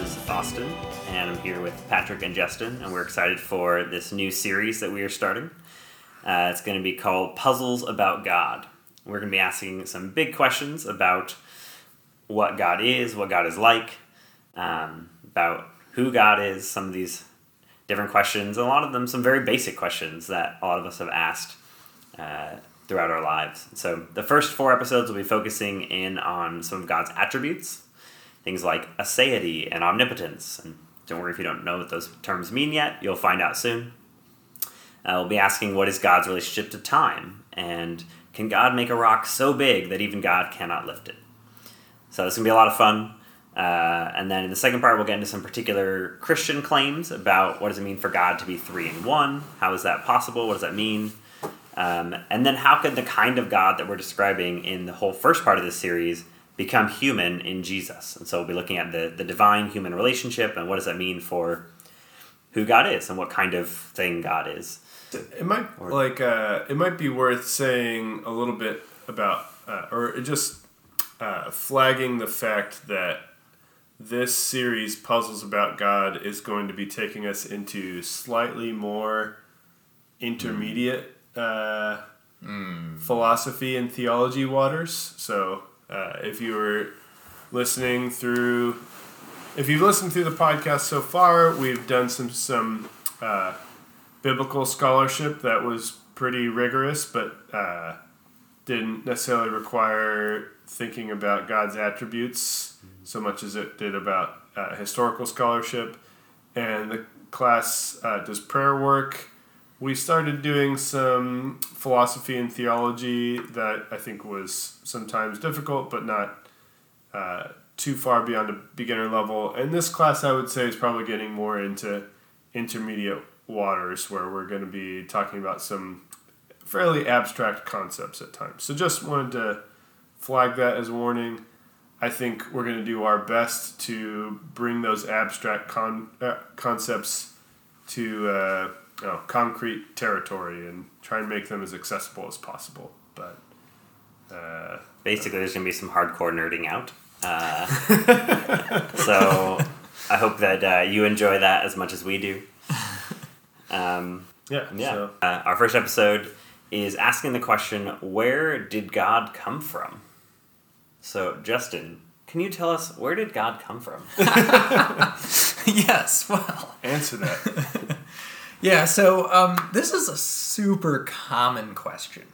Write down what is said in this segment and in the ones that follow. is Austin, and I'm here with Patrick and Justin, and we're excited for this new series that we are starting. It's going to be called Puzzles About God. We're going to be asking some big questions about what God is, what God is like, about who God is, some of these different questions, a lot of them some very basic questions that a lot of us have asked throughout our lives. So the first four episodes will be focusing in on some of God's attributes, things like aseity and omnipotence. And don't worry if you don't know what those terms mean yet. You'll find out soon. We'll be asking, what is God's relationship to time? And can God make a rock so big that even God cannot lift it? So this is going to be a lot of fun. And then in the second part, we'll get into some particular Christian claims about what does it mean for God to be three in one? How is that possible? What does that mean? And then how could the kind of God that we're describing in the whole first part of this series become human in Jesus? And so we'll be looking at the divine-human relationship and what does that mean for who God is and what kind of thing God is. It might be worth saying a little bit about, flagging the fact that this series, Puzzles About God, is going to be taking us into slightly more intermediate philosophy and theology waters. So if you've listened through the podcast so far, we've done some biblical scholarship that was pretty rigorous, but didn't necessarily require thinking about God's attributes so much as it did about historical scholarship. And the class does prayer work. We started doing some philosophy and theology that I think was sometimes difficult, but not too far beyond a beginner level. And this class, I would say, is probably getting more into intermediate waters, where we're going to be talking about some fairly abstract concepts at times. So just wanted to flag that as a warning. I think we're going to do our best to bring those abstract concepts to concrete territory and try and make them as accessible as possible. But basically, there's going to be some hardcore nerding out. So I hope that you enjoy that as much as we do. So. Our first episode is asking the question, where did God come from? So, Justin, can you tell us, where did God come from? Yes, well. Answer that. Yeah, so this is a super common question.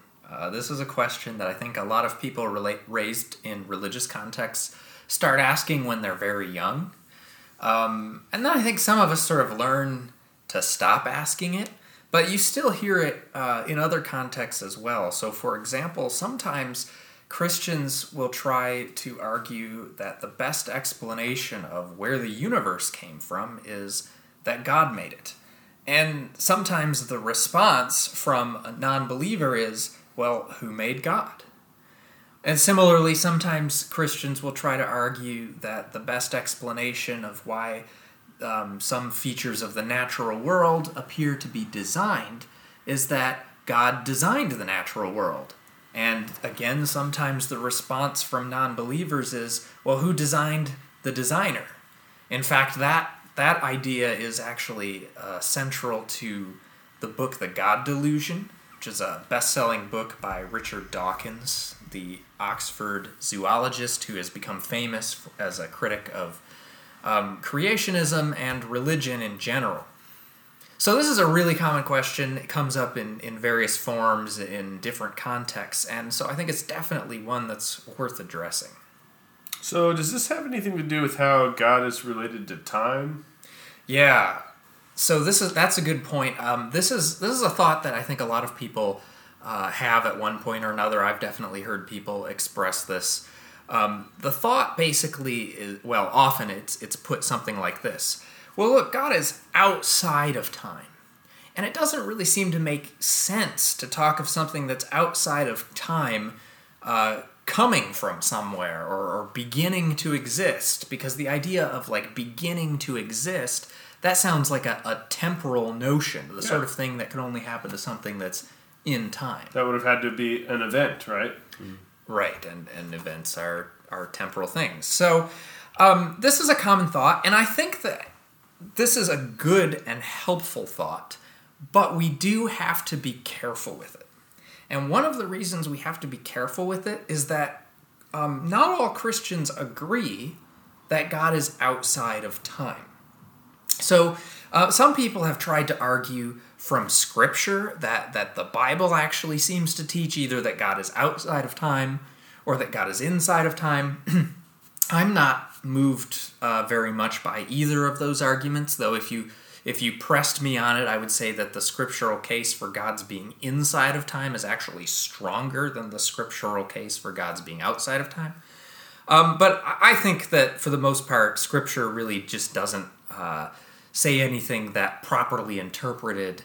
This is a question that I think a lot of people raised in religious contexts start asking when they're very young. And then I think some of us sort of learn to stop asking it, but you still hear it in other contexts as well. So, for example, sometimes Christians will try to argue that the best explanation of where the universe came from is that God made it. And sometimes the response from a non-believer is, well, who made God? And similarly, sometimes Christians will try to argue that the best explanation of why some features of the natural world appear to be designed is that God designed the natural world. And again, sometimes the response from non-believers is, well, who designed the designer? In fact, that idea is actually central to the book The God Delusion, which is a best-selling book by Richard Dawkins, the Oxford zoologist who has become famous as a critic of creationism and religion in general. So this is a really common question. It comes up in various forms, in different contexts, and so I think it's definitely one that's worth addressing. So does this have anything to do with how God is related to time? Yeah. So that's a good point. This is a thought that I think a lot of people have at one point or another. I've definitely heard people express this. The thought basically is, well, often it's put something like this. Well, look, God is outside of time. And it doesn't really seem to make sense to talk of something that's outside of time coming from somewhere or beginning to exist, because the idea of beginning to exist, that sounds like a temporal notion, the sort of thing that can only happen to something that's in time. That would have had to be an event, right? Mm-hmm. Right, and events are temporal things. So This is a common thought, and I think that this is a good and helpful thought, but we do have to be careful with it. And one of the reasons we have to be careful with it is that not all Christians agree that God is outside of time. So some people have tried to argue from Scripture that the Bible actually seems to teach either that God is outside of time or that God is inside of time. I'm not moved very much by either of those arguments, though if you pressed me on it, I would say that the scriptural case for God's being inside of time is actually stronger than the scriptural case for God's being outside of time. But I think that, for the most part, Scripture really just doesn't say anything that, properly interpreted,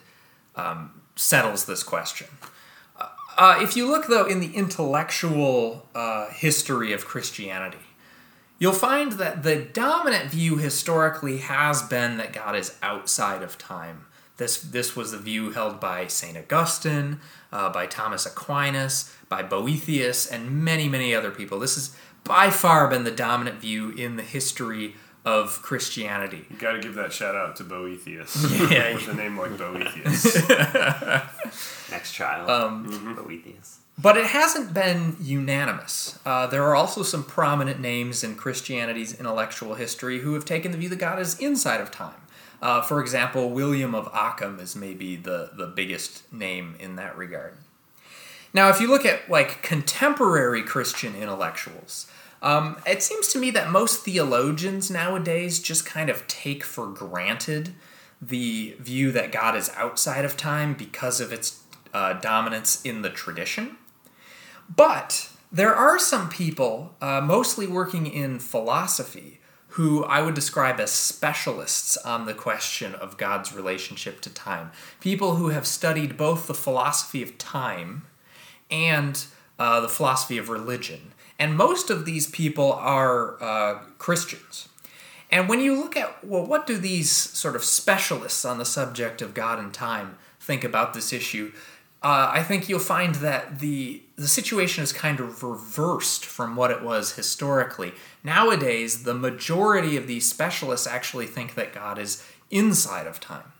settles this question. If you look, though, in the intellectual history of Christianity, you'll find that the dominant view historically has been that God is outside of time. This was the view held by Saint Augustine, by Thomas Aquinas, by Boethius, and many, many other people. This has by far been the dominant view in the history of Christianity. You got to give that shout out to Boethius. Yeah, with a name like Boethius. Next child, Boethius. But it hasn't been unanimous. There are also some prominent names in Christianity's intellectual history who have taken the view that God is inside of time. For example, William of Ockham is maybe the biggest name in that regard. Now, if you look at contemporary Christian intellectuals, it seems to me that most theologians nowadays just kind of take for granted the view that God is outside of time because of its dominance in the tradition. But there are some people, mostly working in philosophy, who I would describe as specialists on the question of God's relationship to time. People who have studied both the philosophy of time and the philosophy of religion. And most of these people are Christians. And when you look at, what do these sort of specialists on the subject of God and time think about this issue? I think you'll find that the situation is kind of reversed from what it was historically. Nowadays, the majority of these specialists actually think that God is inside of time.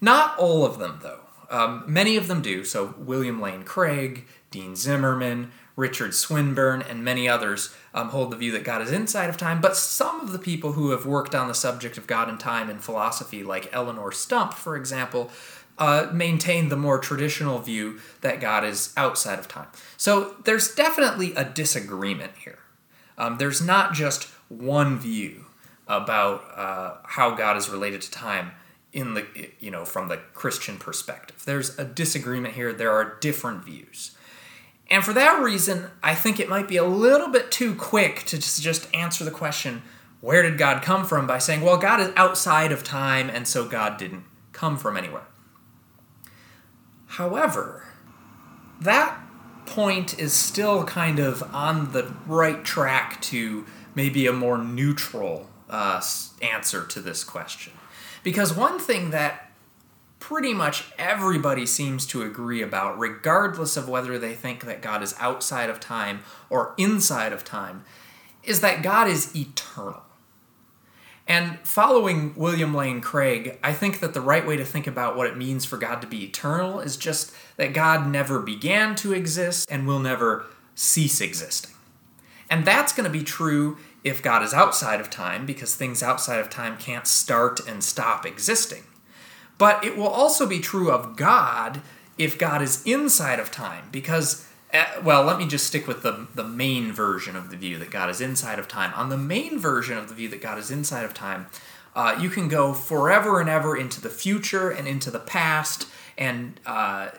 Not all of them, though. Many of them do. So William Lane Craig, Dean Zimmerman, Richard Swinburne, and many others hold the view that God is inside of time. But some of the people who have worked on the subject of God and time in philosophy, like Eleanor Stump, for example, maintain the more traditional view that God is outside of time. So there's definitely a disagreement here. There's not just one view about how God is related to time in the from the Christian perspective. There's a disagreement here. There are different views. And for that reason, I think it might be a little bit too quick to just answer the question, where did God come from, by saying, well, God is outside of time, and so God didn't come from anywhere. However, that point is still kind of on the right track to maybe a more neutral answer to this question. Because one thing that pretty much everybody seems to agree about, regardless of whether they think that God is outside of time or inside of time, is that God is eternal. And following William Lane Craig, I think that the right way to think about what it means for God to be eternal is just that God never began to exist and will never cease existing. And that's going to be true if God is outside of time, because things outside of time can't start and stop existing. But it will also be true of God if God is inside of time, because, let me just stick with the main version of the view that God is inside of time. On the main version of the view that God is inside of time, you can go forever and ever into the future and into the past, and God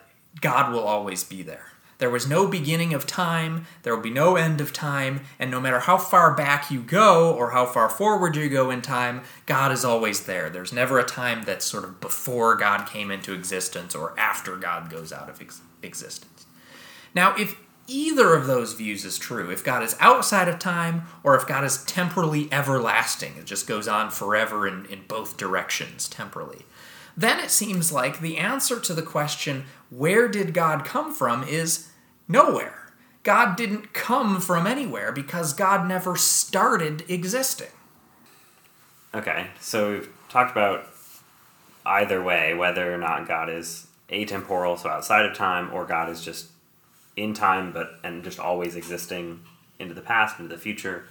will always be there. There was no beginning of time, there will be no end of time, and no matter how far back you go or how far forward you go in time, God is always there. There's never a time that's sort of before God came into existence or after God goes out of existence. Now, if either of those views is true, if God is outside of time or if God is temporally everlasting, it just goes on forever in both directions temporally, then it seems like the answer to the question, where did God come from, is nowhere. God didn't come from anywhere because God never started existing. Okay, so we've talked about either way, whether or not God is atemporal, so outside of time, or God is just in time and just always existing into the past, into the future.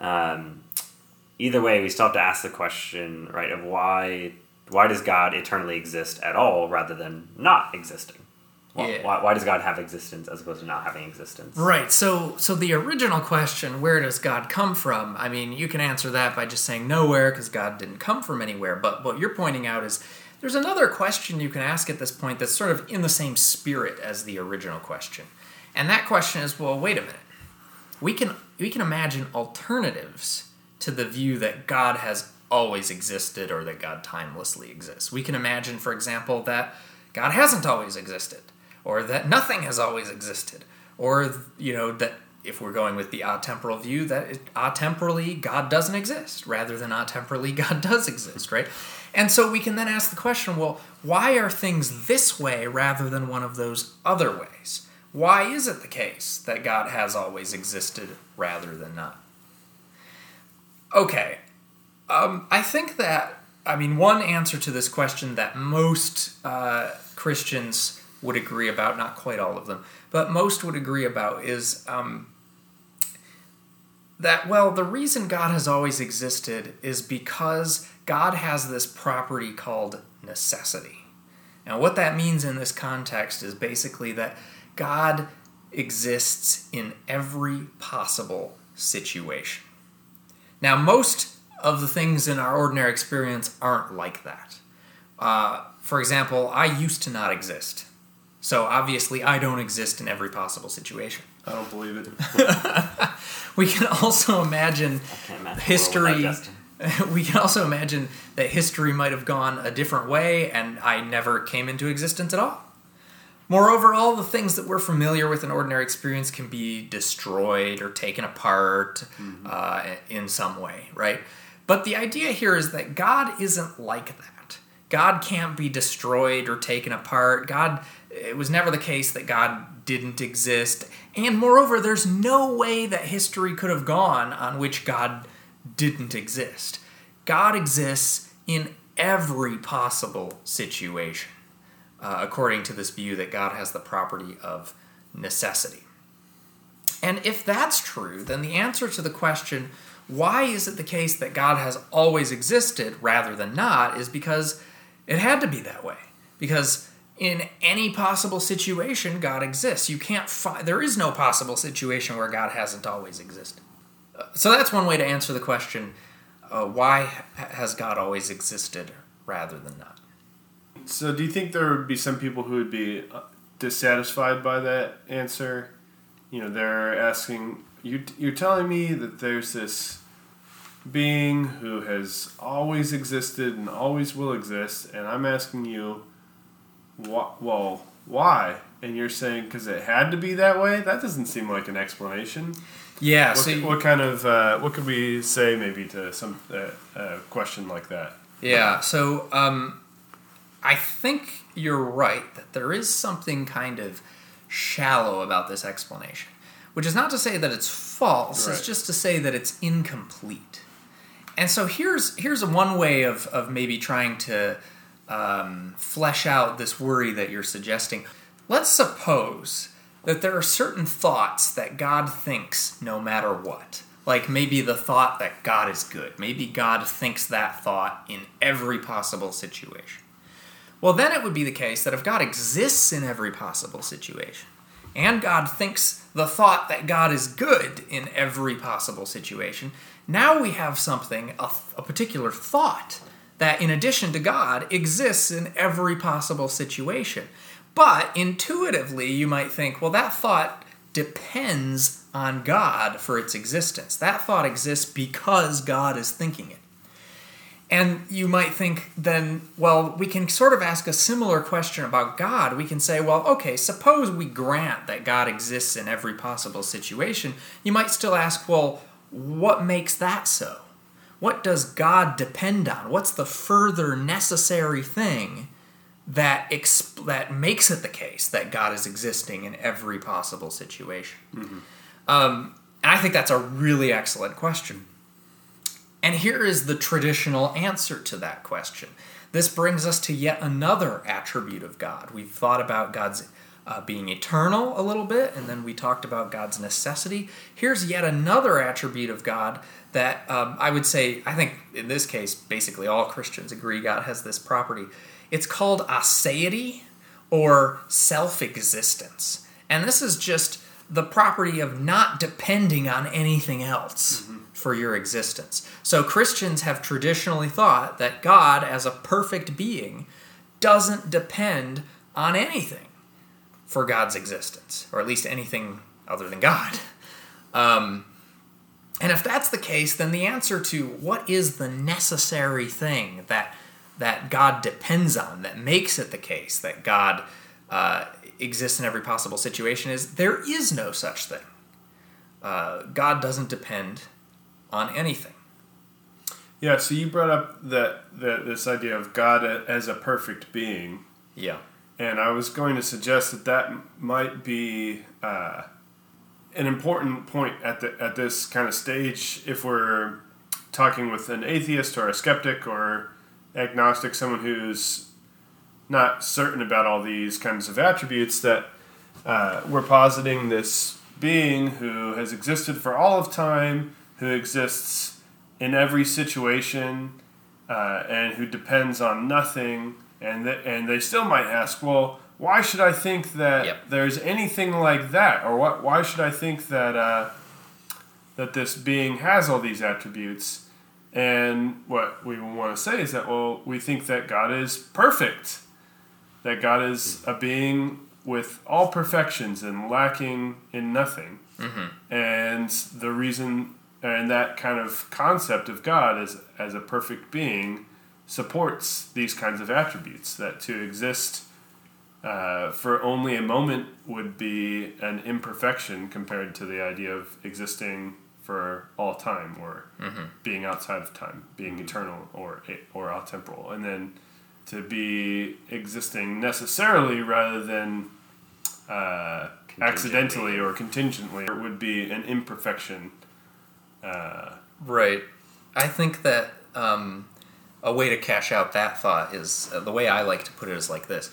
Either way, we still have to ask the question, right, of why does God eternally exist at all rather than not existing? Why does God have existence as opposed to not having existence? Right. So the original question, where does God come from? I mean, you can answer that by just saying nowhere, because God didn't come from anywhere. But what you're pointing out is there's another question you can ask at this point that's sort of in the same spirit as the original question. And that question is, well, wait a minute. We can imagine alternatives to the view that God has always existed or that God timelessly exists. We can imagine, for example, that God hasn't always existed, or that nothing has always existed, or, you know, that if we're going with the atemporal view, that atemporally God doesn't exist, rather than atemporally God does exist, right? And so we can then ask the question, well, why are things this way rather than one of those other ways? Why is it the case that God has always existed rather than not? Okay, I think that, I mean, one answer to this question that most Christians would agree about, not quite all of them, but most would agree about is that, well, the reason God has always existed is because God has this property called necessity. Now, what that means in this context is basically that God exists in every possible situation. Now, most of the things in our ordinary experience aren't like that. For example, I used to not exist. So obviously I don't exist in every possible situation. I don't believe it. We can also imagine history. We can also imagine that history might have gone a different way and I never came into existence at all. Moreover, all the things that we're familiar with in ordinary experience can be destroyed or taken apart in some way, right? But the idea here is that God isn't like that. God can't be destroyed or taken apart. It was never the case that God didn't exist. And moreover, there's no way that history could have gone on which God didn't exist. God exists in every possible situation, according to this view that God has the property of necessity. And if that's true, then the answer to the question, why is it the case that God has always existed rather than not, is because it had to be that way. Because in any possible situation, God exists. You can't there is no possible situation where God hasn't always existed. So that's one way to answer the question, why has God always existed rather than not? So do you think there would be some people who would be dissatisfied by that answer? You know, they're asking, you're telling me that there's this being who has always existed and always will exist, and I'm asking you, well, why? And you're saying because it had to be that way? That doesn't seem like an explanation. Yeah. What kind of what could we say maybe to some question like that? Yeah. So I think you're right that there is something kind of shallow about this explanation, which is not to say that it's false. Right. It's just to say that it's incomplete. And so here's one way of maybe trying to flesh out this worry that you're suggesting. Let's suppose that there are certain thoughts that God thinks no matter what. Like maybe the thought that God is good. Maybe God thinks that thought in every possible situation. Well, then it would be the case that if God exists in every possible situation, and God thinks the thought that God is good in every possible situation, now we have something, a particular thought, that in addition to God exists in every possible situation. But intuitively, you might think, well, that thought depends on God for its existence. That thought exists because God is thinking it. And you might think then, well, we can sort of ask a similar question about God. We can say, well, okay, suppose we grant that God exists in every possible situation. You might still ask, well, what makes that so? What does God depend on? What's the further necessary thing that makes it the case that God is existing in every possible situation. Mm-hmm. And I think that's a really excellent question. And here is the traditional answer to that question. This brings us to yet another attribute of God. We've thought about God's being eternal a little bit, and then we talked about God's necessity. Here's yet another attribute of God that I would say, I think in this case, basically all Christians agree God has this property. It's called aseity, or self-existence. And this is just the property of not depending on anything else mm-hmm. for your existence. So Christians have traditionally thought that God, as a perfect being, doesn't depend on anything for God's existence, or at least anything other than God. And if that's the case, then the answer to what is the necessary thing that God depends on, that makes it the case that God exists in every possible situation, is there is no such thing. God doesn't depend on anything. Yeah, so you brought up this idea of God as a perfect being. Yeah. And I was going to suggest that might be an important point at this kind of stage if we're talking with an atheist or a skeptic or agnostic, someone who's not certain about all these kinds of attributes, that we're positing this being who has existed for all of time, who exists in every situation, and who depends on nothing. And they still might ask, well, why should I think that yep. there's anything like that? Or why should I think that this being has all these attributes? And what we want to say is that, well, we think that God is perfect, that God is a being with all perfections and lacking in nothing. Mm-hmm. And the reason, and that kind of concept of God as a perfect being supports these kinds of attributes, that to exist for only a moment would be an imperfection compared to the idea of existing for all time, or mm-hmm. being outside of time, being eternal or atemporal, and then to be existing necessarily rather than accidentally or contingently would be an imperfection. Right. I think that a way to cash out that thought is, the way I like to put it is like this.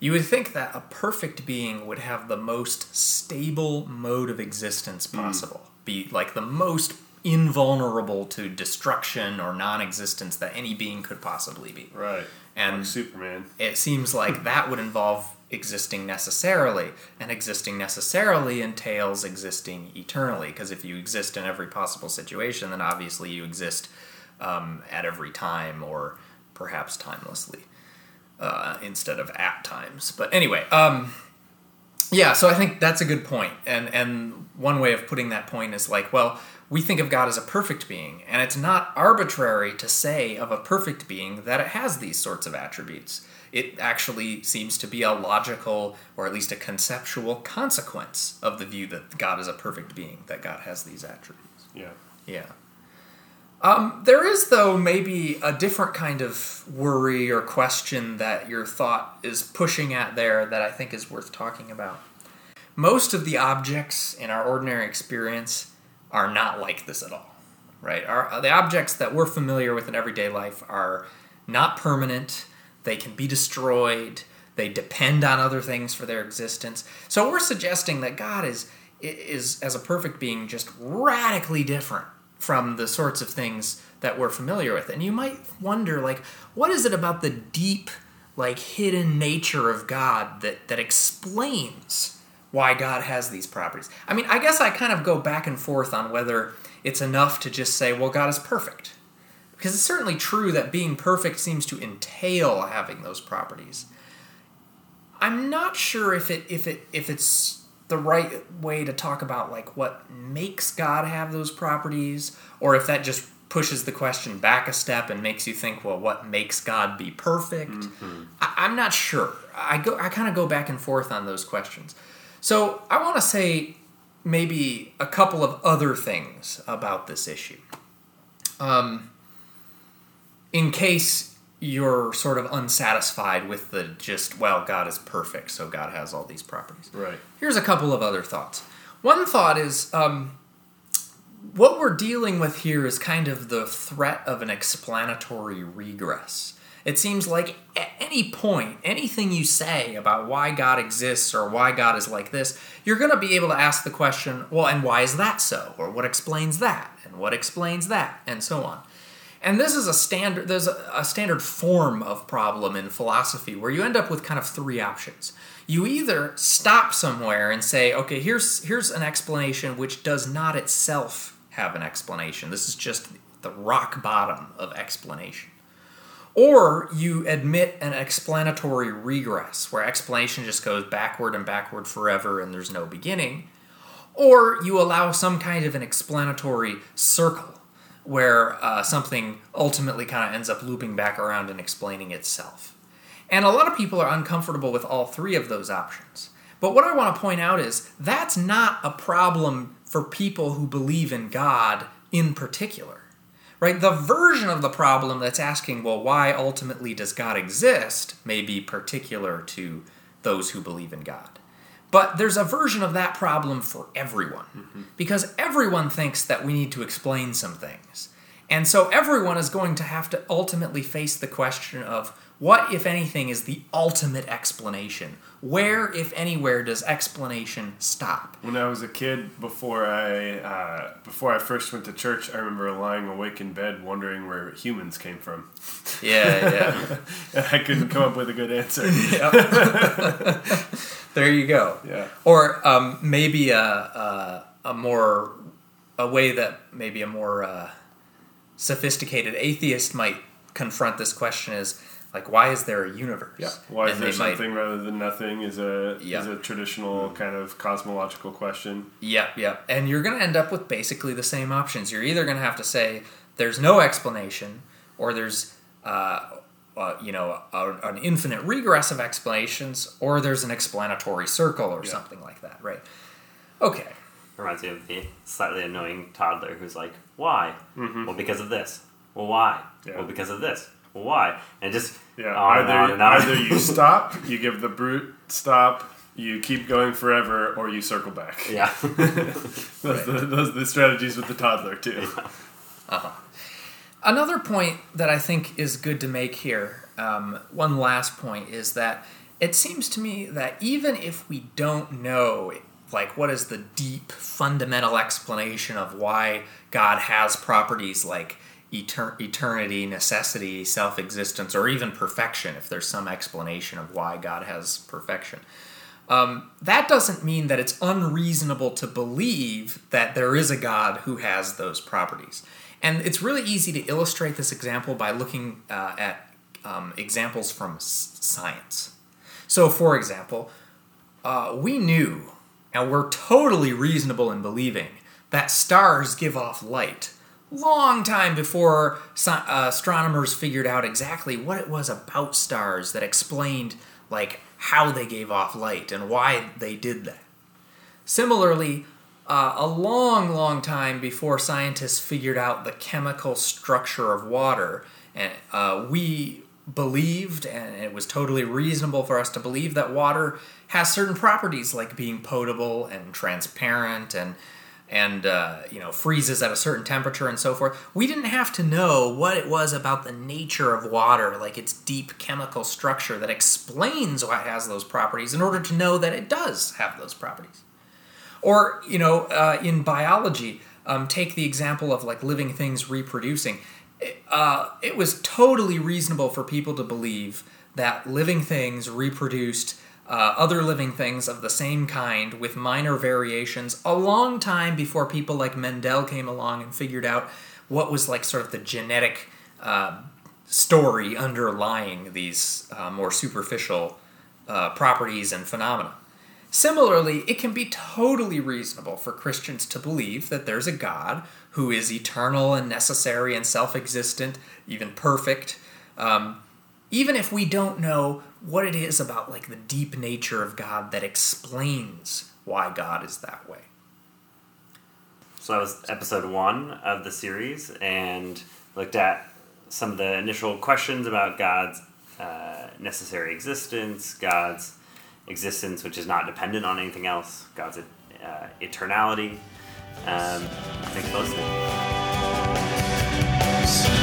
You would think that a perfect being would have the most stable mode of existence possible, be like the most invulnerable to destruction or non-existence that any being could possibly be. Right. And like Superman. It seems like that would involve existing necessarily, and existing necessarily entails existing eternally, because if you exist in every possible situation, then obviously you exist at every time, or perhaps timelessly, instead of at times. But anyway, yeah, so I think that's a good point. And one way of putting that point is like, well, we think of God as a perfect being, and it's not arbitrary to say of a perfect being that it has these sorts of attributes. It actually seems to be a logical, or at least a conceptual, consequence of the view that God is a perfect being, that God has these attributes. Yeah. Yeah. There is, though, maybe a different kind of worry or question that your thought is pushing at there that I think is worth talking about. Most of the objects in our ordinary experience are not like this at all, right? The objects that we're familiar with in everyday life are not permanent. They can be destroyed. They depend on other things for their existence. So we're suggesting that God is as a perfect being, just radically different from the sorts of things that we're familiar with. And you might wonder, like, what is it about the deep, like, hidden nature of God that explains why God has these properties? I mean, I guess I kind of go back and forth on whether it's enough to just say, well, God is perfect. Because it's certainly true that being perfect seems to entail having those properties. I'm not sure if it's the right way to talk about, like, what makes God have those properties, or if that just pushes the question back a step and makes you think, well, what makes God be perfect? Mm-hmm. I'm not sure. I kind of go back and forth on those questions. So I want to say maybe a couple of other things about this issue. In case you're sort of unsatisfied with the just, well, God is perfect, so God has all these properties. Right. Here's a couple of other thoughts. One thought is what we're dealing with here is kind of the threat of an explanatory regress. It seems like at any point, anything you say about why God exists or why God is like this, you're going to be able to ask the question, well, and why is that so? Or what explains that? And what explains that? And so on. And this is a standard, there's a standard form of problem in philosophy where you end up with kind of three options. You either stop somewhere and say, okay, here's an explanation which does not itself have an explanation. This is just the rock bottom of explanation. Or you admit an explanatory regress, where explanation just goes backward and backward forever and there's no beginning. Or you allow some kind of an explanatory circle, where something ultimately kind of ends up looping back around and explaining itself. And a lot of people are uncomfortable with all three of those options. But what I want to point out is that's not a problem for people who believe in God in particular. Right, the version of the problem that's asking, well, why ultimately does God exist, may be particular to those who believe in God. But there's a version of that problem for everyone, mm-hmm. because everyone thinks that we need to explain some things. And so everyone is going to have to ultimately face the question of what, if anything, is the ultimate explanation? Where, if anywhere, does explanation stop? When I was a kid, before I first went to church, I remember lying awake in bed wondering where humans came from. Yeah, yeah. I couldn't come up with a good answer. Yep. There you go. Yeah. Or maybe a more sophisticated atheist might confront this question is, like, why is there a universe? Yeah. Why is there something rather than nothing is a traditional kind of cosmological question. Yeah, yeah. And you're going to end up with basically the same options. You're either going to have to say there's no explanation, or there's an infinite regress of explanations, or there's an explanatory circle or something like that, right? Okay. Reminds me of the slightly annoying toddler who's like, why? Mm-hmm. Well, because of this. Well, why? Yeah. Well, because of this. Well, why? And just on and on. Either you stop, you give the brute stop, you keep going forever, or you circle back. Yeah. Those are the strategies with the toddler, too. Yeah. Uh-huh. Another point that I think is good to make here, one last point, is that it seems to me that even if we don't know, like, what is the deep, fundamental explanation of why God has properties like eternity, necessity, self-existence, or even perfection, if there's some explanation of why God has perfection. That doesn't mean that it's unreasonable to believe that there is a God who has those properties. And it's really easy to illustrate this example by looking at examples from science. So, for example, we knew, and we're totally reasonable in believing, that stars give off light long time before astronomers figured out exactly what it was about stars that explained, like, how they gave off light and why they did that. Similarly, a long, long time before scientists figured out the chemical structure of water, and we believed, and it was totally reasonable for us to believe, that water has certain properties like being potable and transparent and freezes at a certain temperature and so forth. We didn't have to know what it was about the nature of water, like its deep chemical structure, that explains why it has those properties in order to know that it does have those properties. Or, in biology, take the example of, like, living things reproducing. It was totally reasonable for people to believe that living things reproduced other living things of the same kind with minor variations a long time before people like Mendel came along and figured out what was, like, sort of the genetic story underlying these more superficial properties and phenomena. Similarly, it can be totally reasonable for Christians to believe that there's a God who is eternal and necessary and self-existent, even perfect, even if we don't know what it is about, like, the deep nature of God that explains why God is that way. So that was episode 1 of the series, and looked at some of the initial questions about God's necessary existence, God's existence which is not dependent on anything else, God's eternality. Thanks for listening.